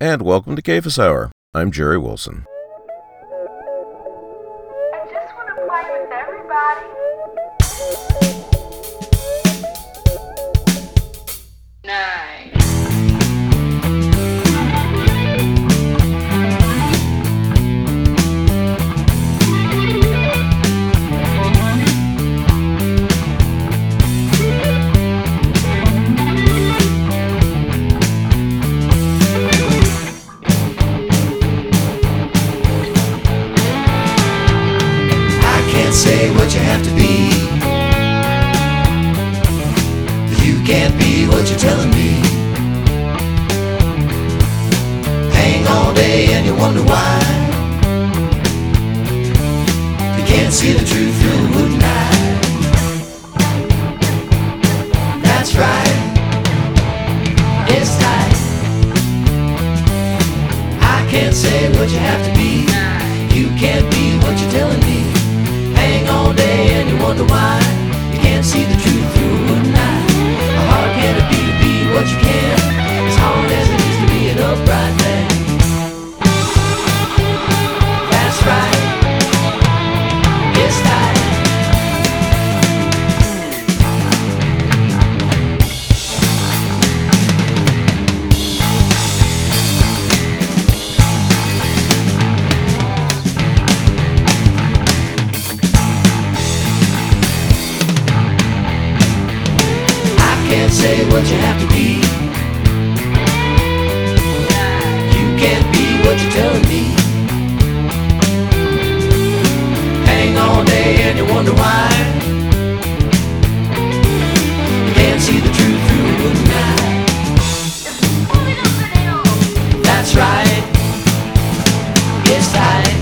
and welcome to KFAS Hour. I'm Jerry Wilson. Say what you have to be. You can't be what you're telling me. Hang all day and you wonder why you can't see the truth through the wooden eye. That's right, it's tight. I can't say what you have to be. You can't be what you're telling me. All day and you wonder why you can't see the truth through a wooden eye. How hard can it be to be what you can? As hard as it is to be an upright man. That's right, it's tight. Say what you have to be. You can't be what you're telling me. Hang all day and you wonder why you can't see the truth through a wooden eye. That's right, it's tight.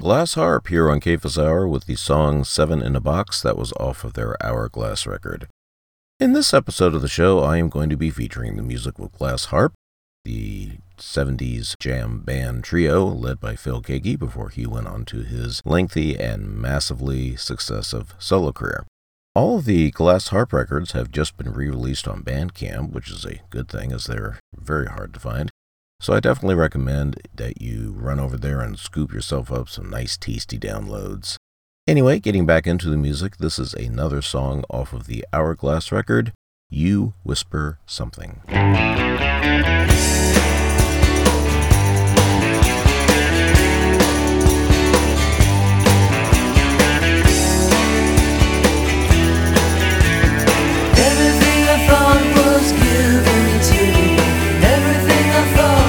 Glass Harp here on KFAS Hour with the song 7 in a Box that was off of their Hourglass record. In this episode of the show, I am going to be featuring the music of Glass Harp, the 70s jam band trio led by Phil Keaggy before he went on to his lengthy and massively successive solo career. All of the Glass Harp records have just been re-released on Bandcamp, which is a good thing as they're very hard to find. So I definitely recommend that you run over there and scoop yourself up some nice tasty downloads. Anyway, getting back into the music, this is another song off of the Hourglass record, You Whisper Something. Everything I thought was given to me, upon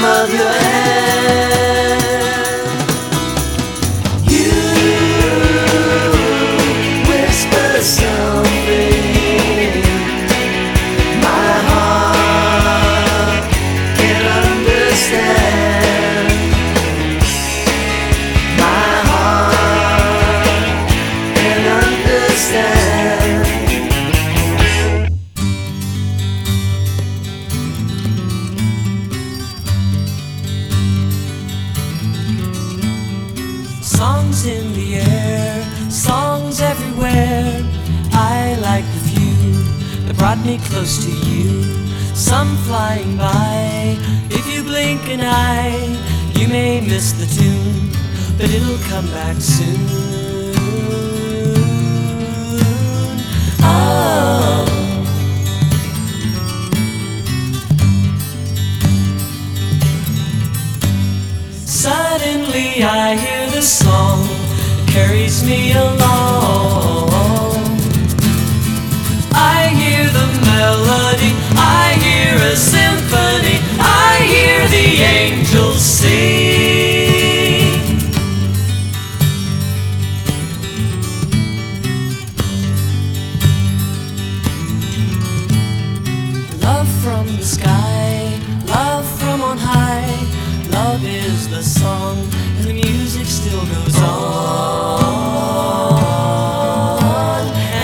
palm of your hand. You whisper something my heart can't understand. My heart can't understand. Brought me close to you, some flying by. If you blink an eye, you may miss the tune, but it'll come back soon. Oh. Suddenly I hear the song, it carries me along. Melody. I hear a symphony. I hear the angels sing. Love from the sky, love from on high. Love is the song, and the music still goes on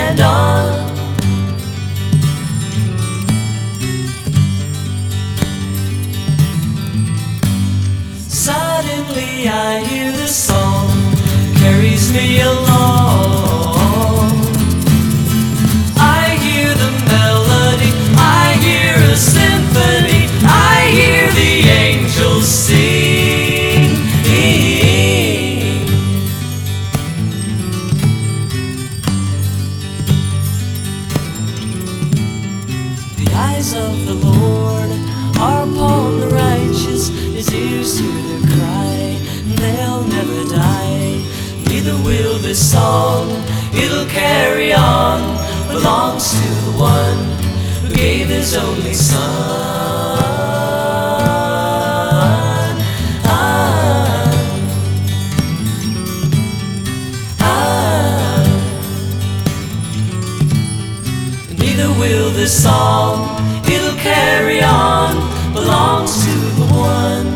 and on. I hear the song, carries me along. I hear the melody, I hear a symphony, I hear the angels sing. The eyes of the Lord are upon the righteous, his ears hear their cry. They'll never die, neither will this song. It'll carry on, belongs to the one who gave his only son. Neither will this song. It'll carry on, belongs to the one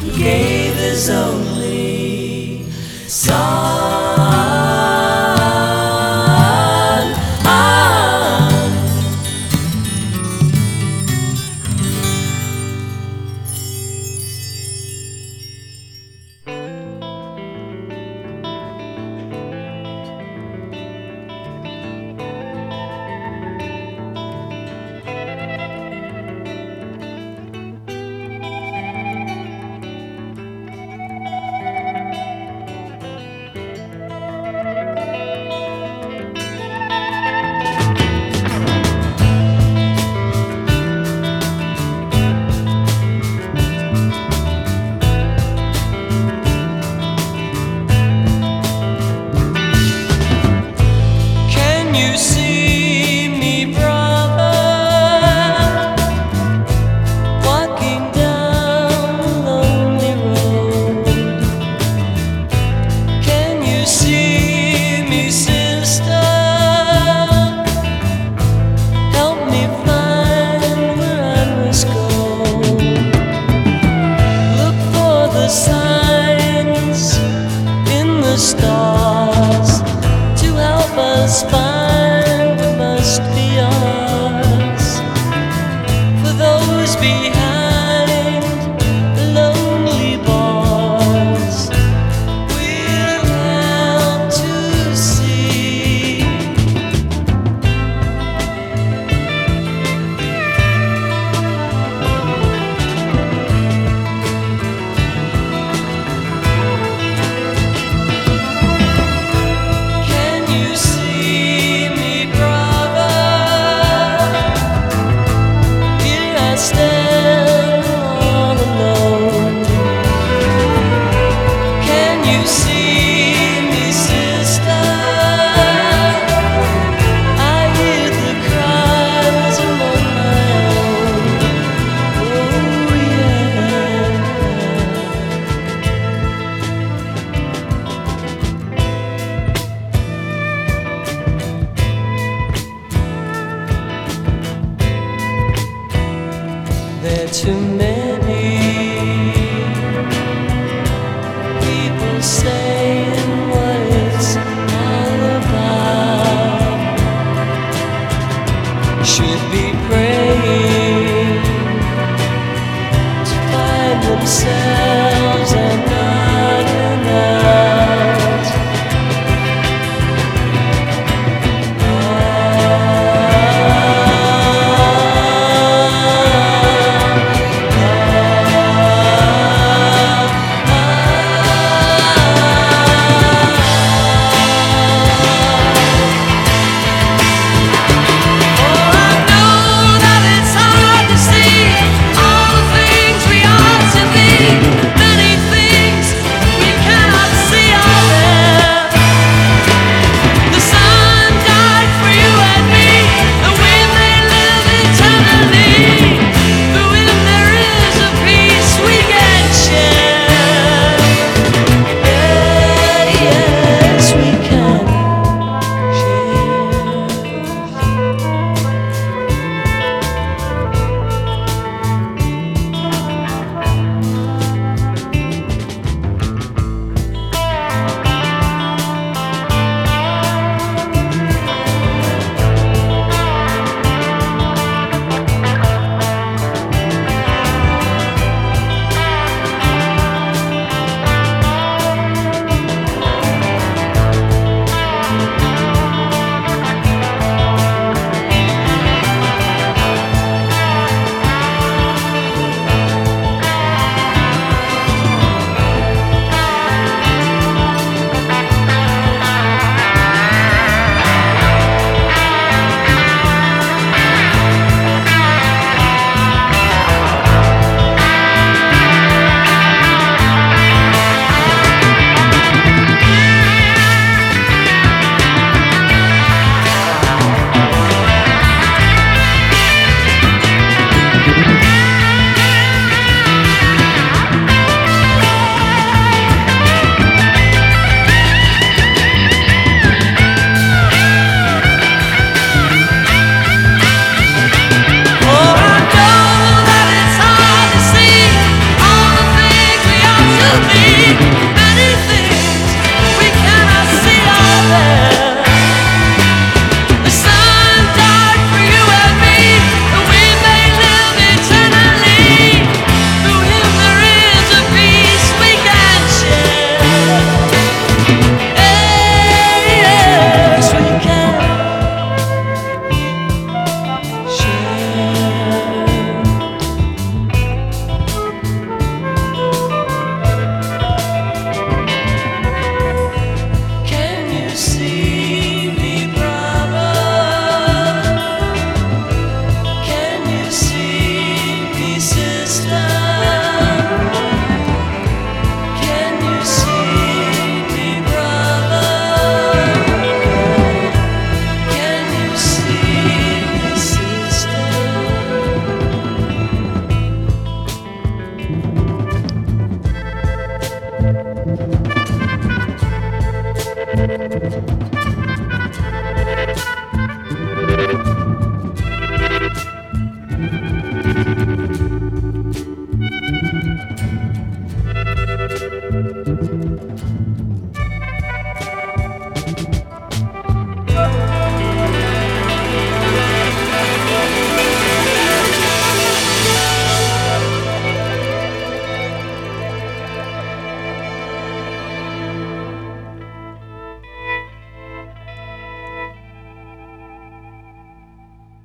who gave his only son.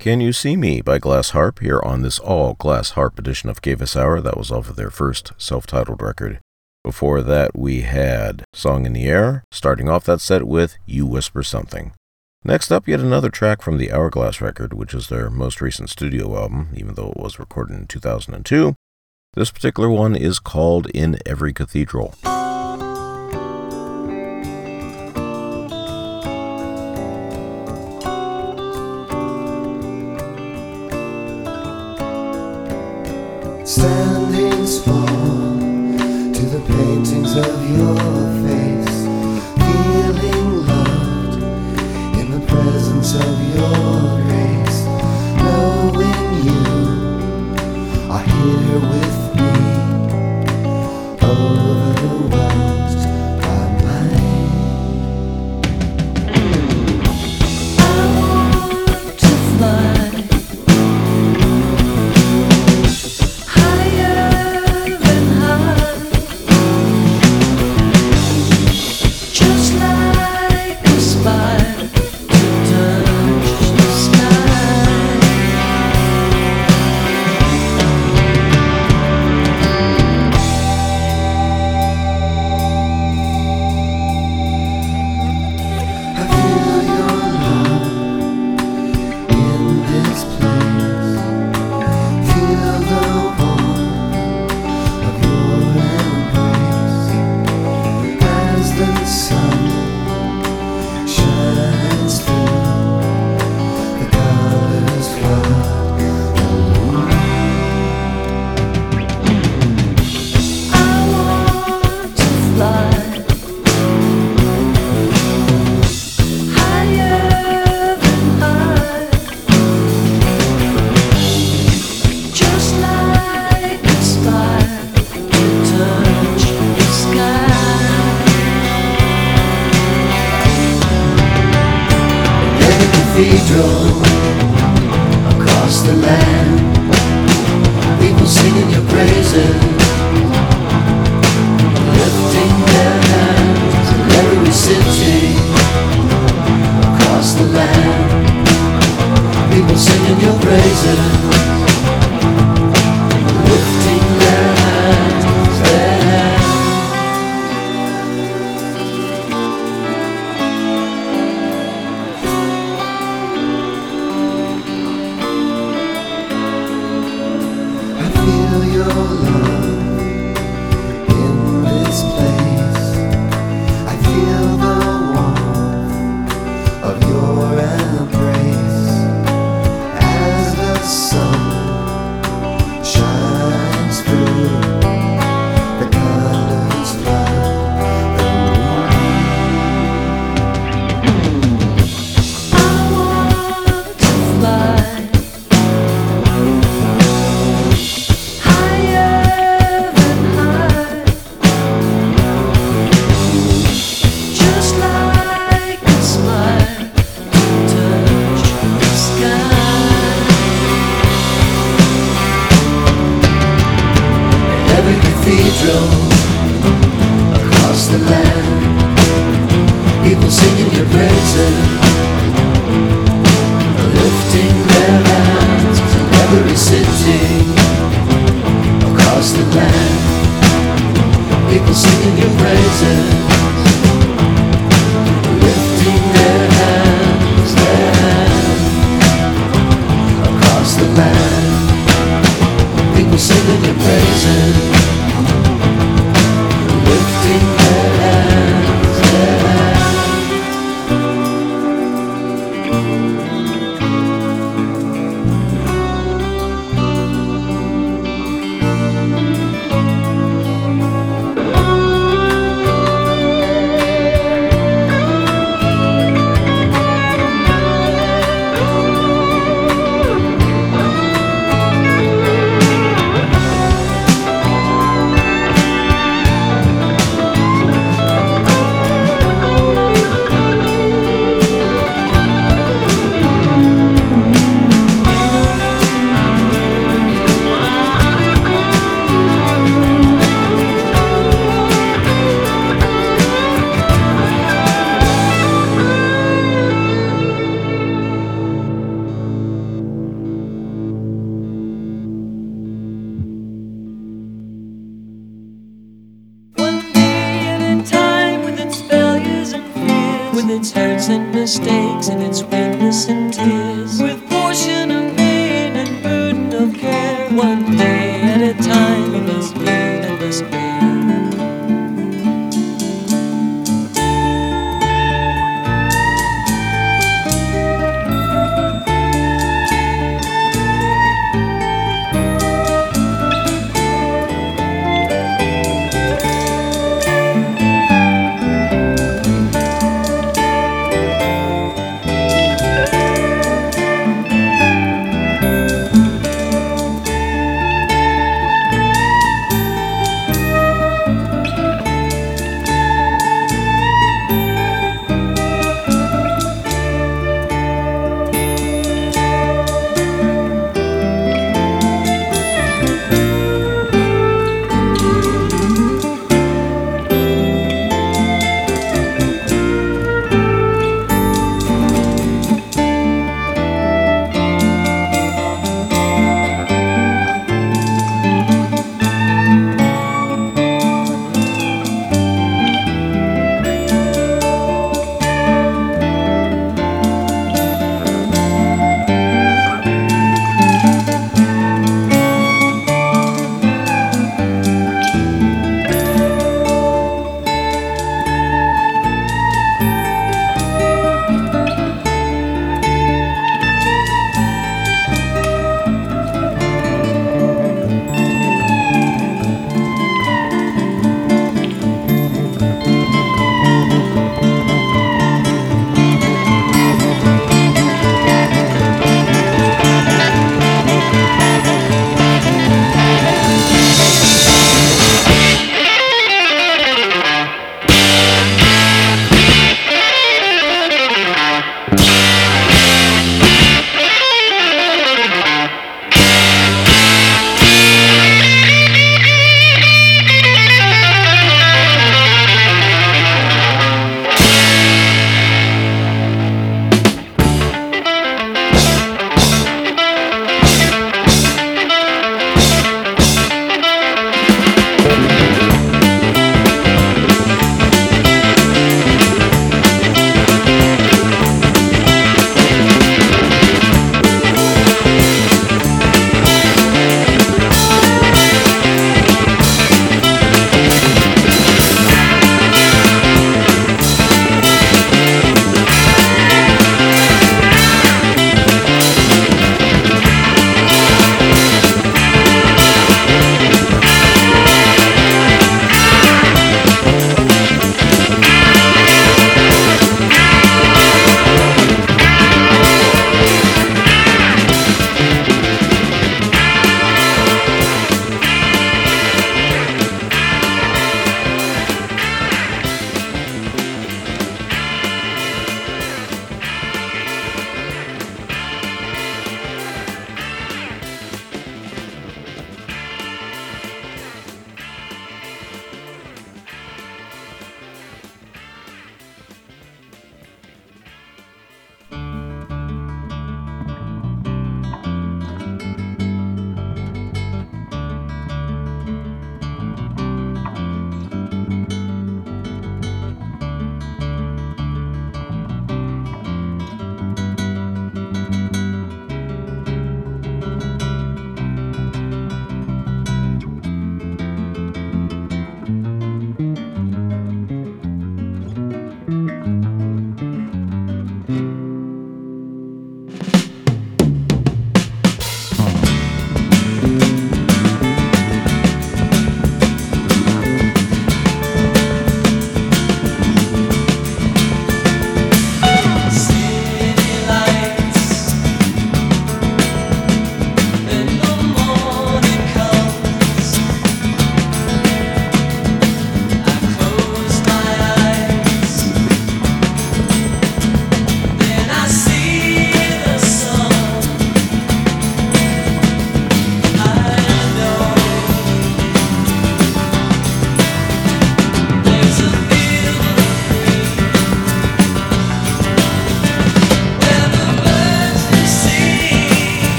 Can You See Me by Glass Harp here on this all-Glass Harp edition of KFAS Hour. That was off of their first self-titled record. Before that, we had Song in the Air, starting off that set with You Whisper Something. Next up, yet another track from the Hourglass record, which is their most recent studio album, even though it was recorded in 2002. This particular one is called In Every Cathedral. Standing small to the paintings of your face, feeling loved in the presence of your grace, knowing you are here.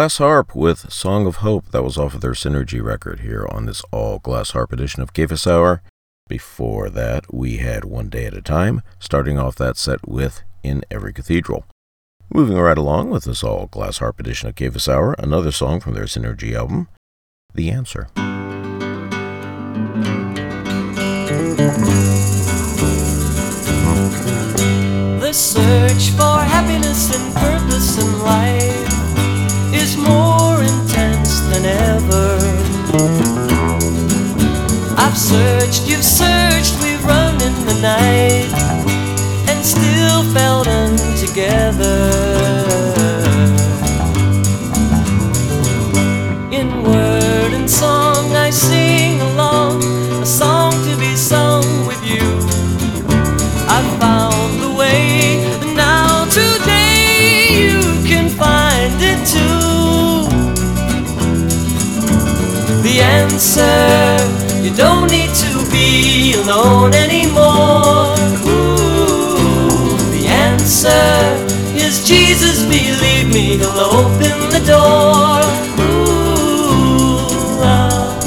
Glass Harp with Song of Hope. That was off of their Synergy record here on this all-Glass Harp edition of KFAS Hour. Before that, we had One Day at a Time, starting off that set with In Every Cathedral. Moving right along with this all-Glass Harp edition of KFAS Hour, another song from their Synergy album, The Answer. The search for happiness and purpose in life is more intense than ever. I've searched, you've searched, we've run in the night and still felt untogether. In word and song I sing along, a song to be sung with you. I've found the way, and now today you can find it too. The answer, you don't need to be alone anymore. Ooh, the answer is Jesus, believe me, he'll open the door. Ooh, love.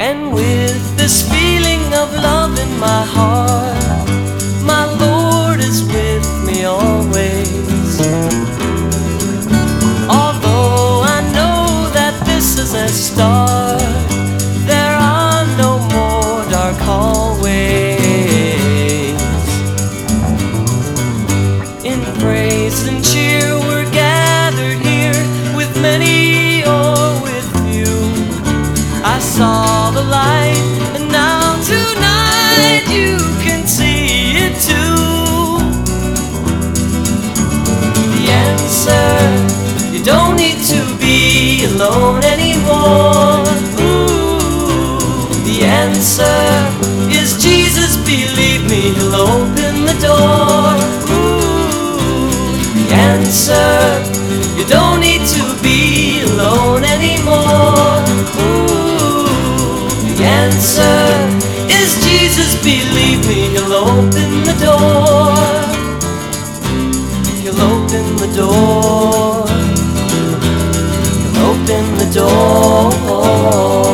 And with this feeling of love in my heart, my Lord is with me always. A star, there are no more dark hallways. In praise and cheer we're gathered here, with many or with few. I saw the light, and now tonight you can see it too. The answer, you don't need to be alone anymore. Ooh, the answer is Jesus, believe me, he'll open the door. Ooh, the answer, you don't need to be alone anymore. Ooh, the answer is Jesus, believe me, he'll open the door. He'll open the door. Open the door.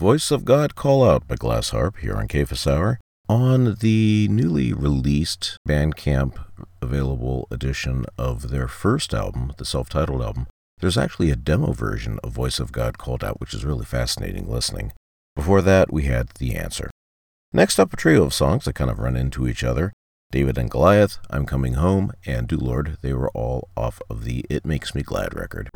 Voice of God Call Out by Glass Harp here on KFAS Hour on the newly released Bandcamp available edition of their first album, the self-titled album. There's actually a demo version of Voice of God Called Out, which is really fascinating listening. Before that, we had The Answer. Next up, a trio of songs that kind of run into each other. David and Goliath, I'm Coming Home, and Do Lord. They were all off of the It Makes Me Glad record.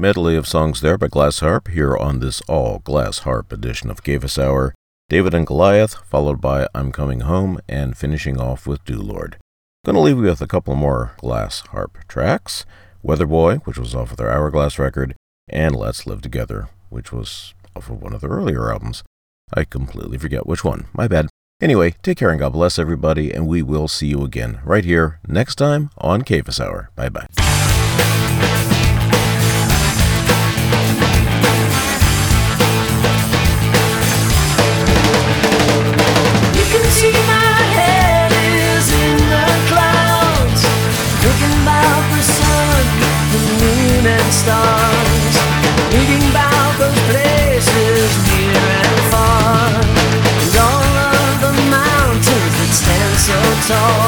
Medley of songs there by Glass Harp here on this all-Glass Harp edition of KFAS Hour. David and Goliath, followed by I'm Coming Home, and finishing off with Dew Lord. Going to leave you with a couple more Glass Harp tracks. Weather Boy, which was off of their Hourglass record, and Let's Live Together, which was off of one of their earlier albums. I completely forget which one. My bad. Anyway, take care and God bless everybody, and we will see you again right here next time on KFAS Hour. Bye-bye. Stars, reading about those places near and far, and all of the mountains that stand so tall.